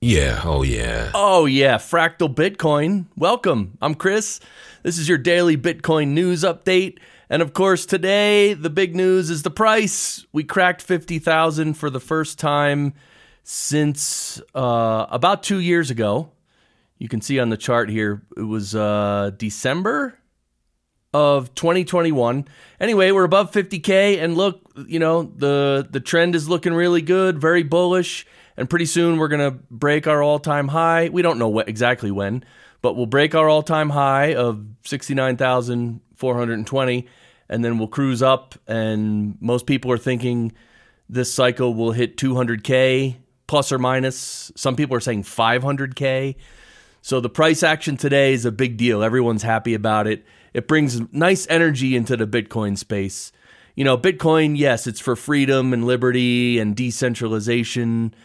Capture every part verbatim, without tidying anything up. Yeah, oh yeah. Oh yeah, Fractal Bitcoin. Welcome, I'm Chris. This is your daily Bitcoin news update. And of course, today, the big news is the price. We cracked fifty thousand for the first time since uh, about two years ago. You can see on the chart here, it was uh, December of twenty twenty-one. Anyway, we're above fifty K, and look, you know, the, the trend is looking really good, very bullish. And pretty soon we're going to break our all-time high. We don't know what, exactly when, but we'll break our all-time high of sixty-nine thousand four hundred twenty, and then we'll cruise up, and most people are thinking this cycle will hit two hundred K, plus or minus. Some people are saying five hundred K. So the price action today is a big deal. Everyone's happy about it. It brings nice energy into the Bitcoin space. You know, Bitcoin, yes, it's for freedom and liberty and decentralization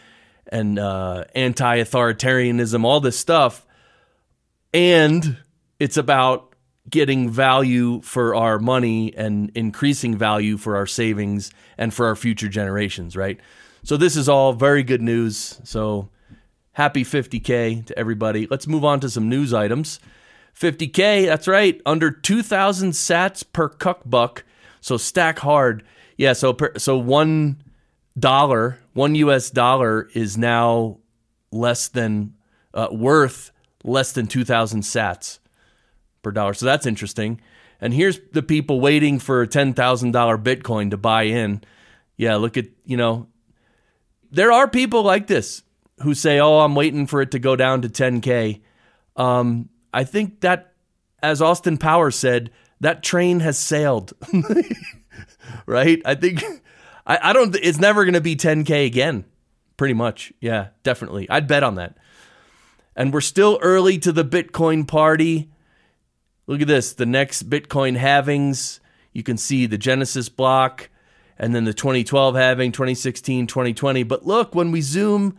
and uh, anti-authoritarianism, all this stuff. And it's about getting value for our money and increasing value for our savings and for our future generations, right? So this is all very good news. So happy fifty K to everybody. Let's move on to some news items. fifty K, that's right, under two thousand sats per cuck buck. So stack hard. Yeah, so per, so one... dollar, one U S dollar is now less than, uh, worth less than two thousand sats per dollar. So that's interesting. And here's the people waiting for a ten thousand dollars Bitcoin to buy in. Yeah, look at, you know, there are people like this who say, oh, I'm waiting for it to go down to ten K. Um, I think that, as Austin Powers said, that train has sailed, right? I think... I don't, it's never going to be ten K again, pretty much. Yeah, definitely. I'd bet on that. And we're still early to the Bitcoin party. Look at this, the next Bitcoin halvings. You can see the Genesis block and then the twenty twelve halving, twenty sixteen, twenty twenty. But look, when we zoom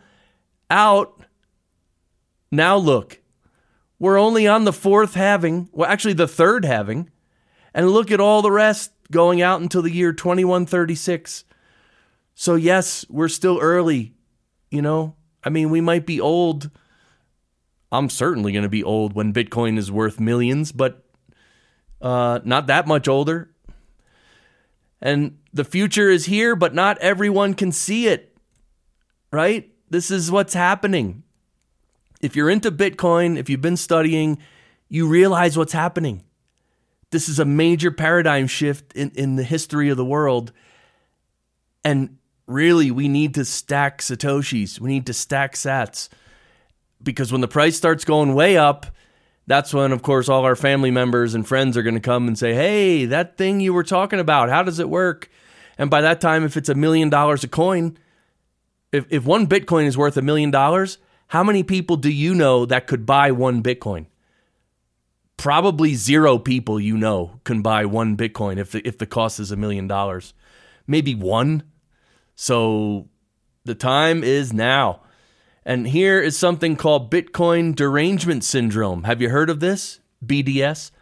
out, now look, we're only on the fourth halving, well, actually the third halving. And look at all the rest going out until the year twenty-one thirty-six. So yes, we're still early, you know? I mean, we might be old. I'm certainly going to be old when Bitcoin is worth millions, but uh, not that much older. And the future is here, but not everyone can see it, right? This is what's happening. If you're into Bitcoin, if you've been studying, you realize what's happening. This is a major paradigm shift in, in the history of the world. And really, we need to stack Satoshis. We need to stack sats. Because when the price starts going way up, that's when, of course, all our family members and friends are going to come and say, hey, that thing you were talking about, how does it work? And by that time, if it's a million dollars a coin, if, if one Bitcoin is worth a million dollars, how many people do you know that could buy one Bitcoin? Probably zero people you know can buy one Bitcoin if the, if the cost is a million dollars. Maybe one. So the time is now. And here is something called Bitcoin Derangement Syndrome. Have you heard of this? B D S.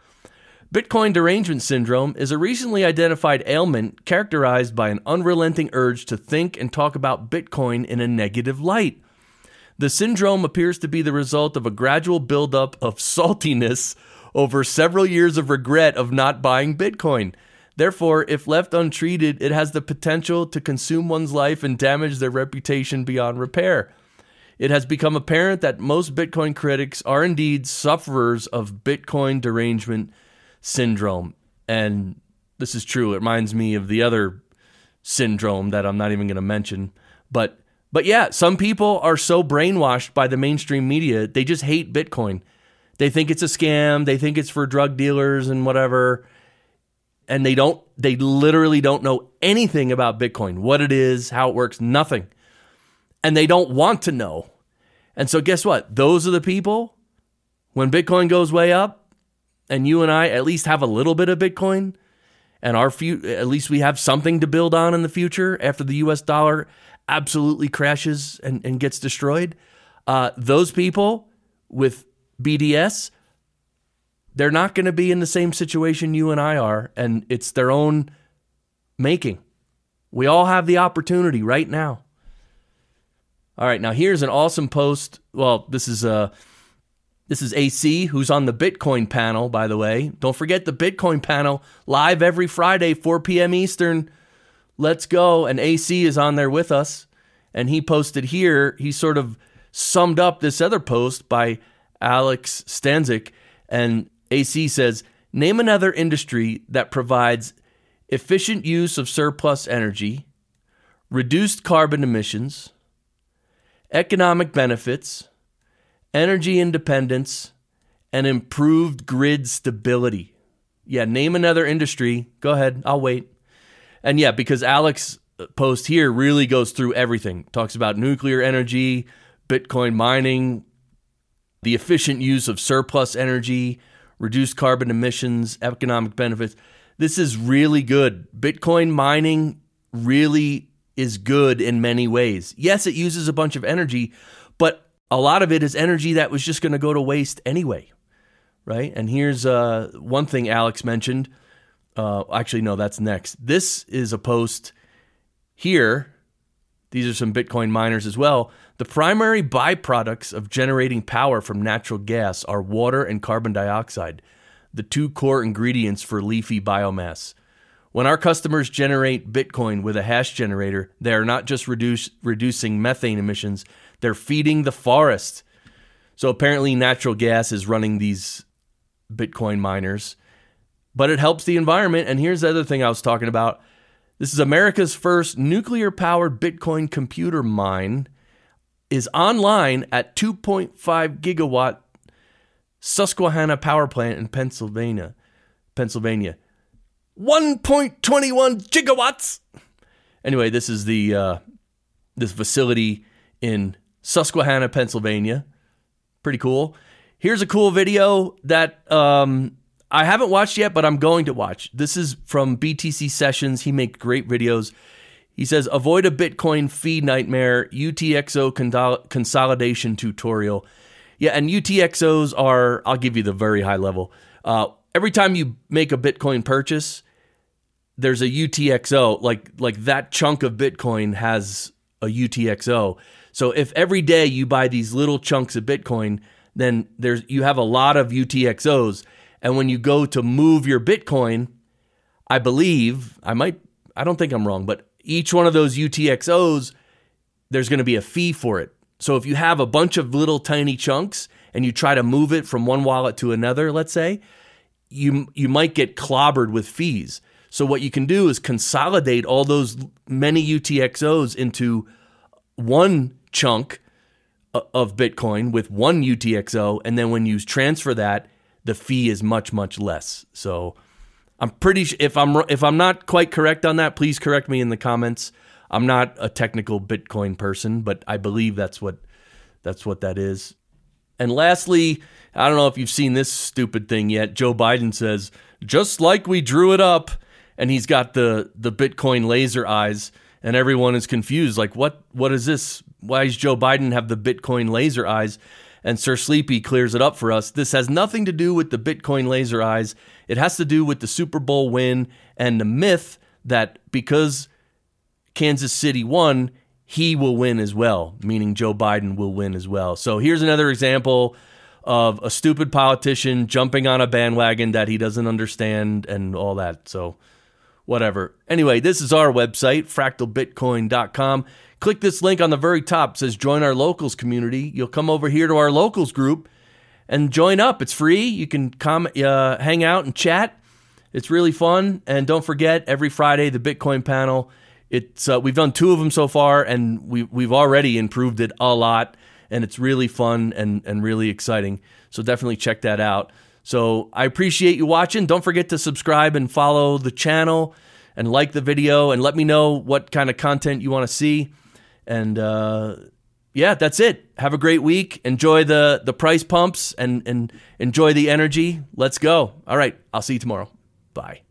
Bitcoin Derangement Syndrome is a recently identified ailment characterized by an unrelenting urge to think and talk about Bitcoin in a negative light. The syndrome appears to be the result of a gradual buildup of saltiness over several years of regret of not buying Bitcoin. Therefore, if left untreated, it has the potential to consume one's life and damage their reputation beyond repair. It has become apparent that most Bitcoin critics are indeed sufferers of Bitcoin derangement syndrome. And this is true. It reminds me of the other syndrome that I'm not even going to mention. But but yeah, some people are so brainwashed by the mainstream media, they just hate Bitcoin. They think it's a scam. They think it's for drug dealers and whatever. And they don't, they literally don't know anything about Bitcoin, what it is, how it works, nothing. And they don't want to know. And so guess what? Those are the people, when Bitcoin goes way up, and you and I at least have a little bit of Bitcoin, and our few, at least we have something to build on in the future after the U S dollar absolutely crashes and, and gets destroyed. Uh, those people with B D S, they're not going to be in the same situation you and I are, and it's their own making. We all have the opportunity right now. All right, now here's an awesome post. Well, this is uh, this is A C, who's on the Bitcoin panel, by the way. Don't forget the Bitcoin panel, live every Friday, four p.m. Eastern. Let's go. And A C is on there with us. And he posted here, he sort of summed up this other post by Alex Stanzik. And A C says, name another industry that provides efficient use of surplus energy, reduced carbon emissions, economic benefits, energy independence, and improved grid stability. Yeah, name another industry. Go ahead. I'll wait. And yeah, because Alex's post here really goes through everything. Talks about nuclear energy, Bitcoin mining, the efficient use of surplus energy, reduced carbon emissions, economic benefits. This is really good. Bitcoin mining really is good in many ways. Yes, it uses a bunch of energy, but a lot of it is energy that was just going to go to waste anyway, right? And here's uh, one thing Alex mentioned. Uh, actually, no, that's next. This is a post here. These are some Bitcoin miners as well. The primary byproducts of generating power from natural gas are water and carbon dioxide, the two core ingredients for leafy biomass. When our customers generate Bitcoin with a hash generator, they are not just reduce, reducing methane emissions, they're feeding the forest. So apparently natural gas is running these Bitcoin miners, but it helps the environment. And here's the other thing I was talking about. This is America's first nuclear-powered Bitcoin computer mine, is online at two point five gigawatt Susquehanna power plant in Pennsylvania. Pennsylvania. one point two one gigawatts. Anyway, this is the uh, this facility in Susquehanna, Pennsylvania. Pretty cool. Here's a cool video that um, I haven't watched yet, but I'm going to watch. This is from B T C Sessions. He makes great videos. He says, avoid a Bitcoin fee nightmare, U T X O con- consolidation tutorial. Yeah, and U T X Os are, I'll give you the very high level. Uh, every time you make a Bitcoin purchase, there's a U T X O, like like that chunk of Bitcoin has a U T X O. So if every day you buy these little chunks of Bitcoin, then there's you have a lot of U T X Os. And when you go to move your Bitcoin, I believe, I might, I don't think I'm wrong, but each one of those U T X Os, there's going to be a fee for it. So if you have a bunch of little tiny chunks and you try to move it from one wallet to another, let's say, you you might get clobbered with fees. So what you can do is consolidate all those many U T X Os into one chunk of Bitcoin with one U T X O. And then when you transfer that, the fee is much, much less. So I'm pretty sure if I'm if I'm not quite correct on that, please correct me in the comments. I'm not a technical Bitcoin person, but I believe that's what that's what that is. And lastly, I don't know if you've seen this stupid thing yet. Joe Biden says, just like we drew it up, and he's got the the Bitcoin laser eyes, and everyone is confused. Like, what what is this? Why does Joe Biden have the Bitcoin laser eyes? And Sir Sleepy clears it up for us. This has nothing to do with the Bitcoin laser eyes. It has to do with the Super Bowl win and the myth that because Kansas City won, he will win as well, meaning Joe Biden will win as well. So here's another example of a stupid politician jumping on a bandwagon that he doesn't understand and all that. So whatever. Anyway, this is our website, fractal bitcoin dot com. Click this link on the very top. It says join our locals community. You'll come over here to our locals group and join up. It's free. You can come, uh, hang out and chat. It's really fun. And don't forget, every Friday, the Bitcoin panel. It's uh, we've done two of them so far, and we, we've already improved it a lot, and it's really fun and, and really exciting. So definitely check that out. So I appreciate you watching. Don't forget to subscribe and follow the channel and like the video and let me know what kind of content you want to see. And uh, yeah, that's it. Have a great week. Enjoy the, the price pumps and, and enjoy the energy. Let's go. All right. I'll see you tomorrow. Bye.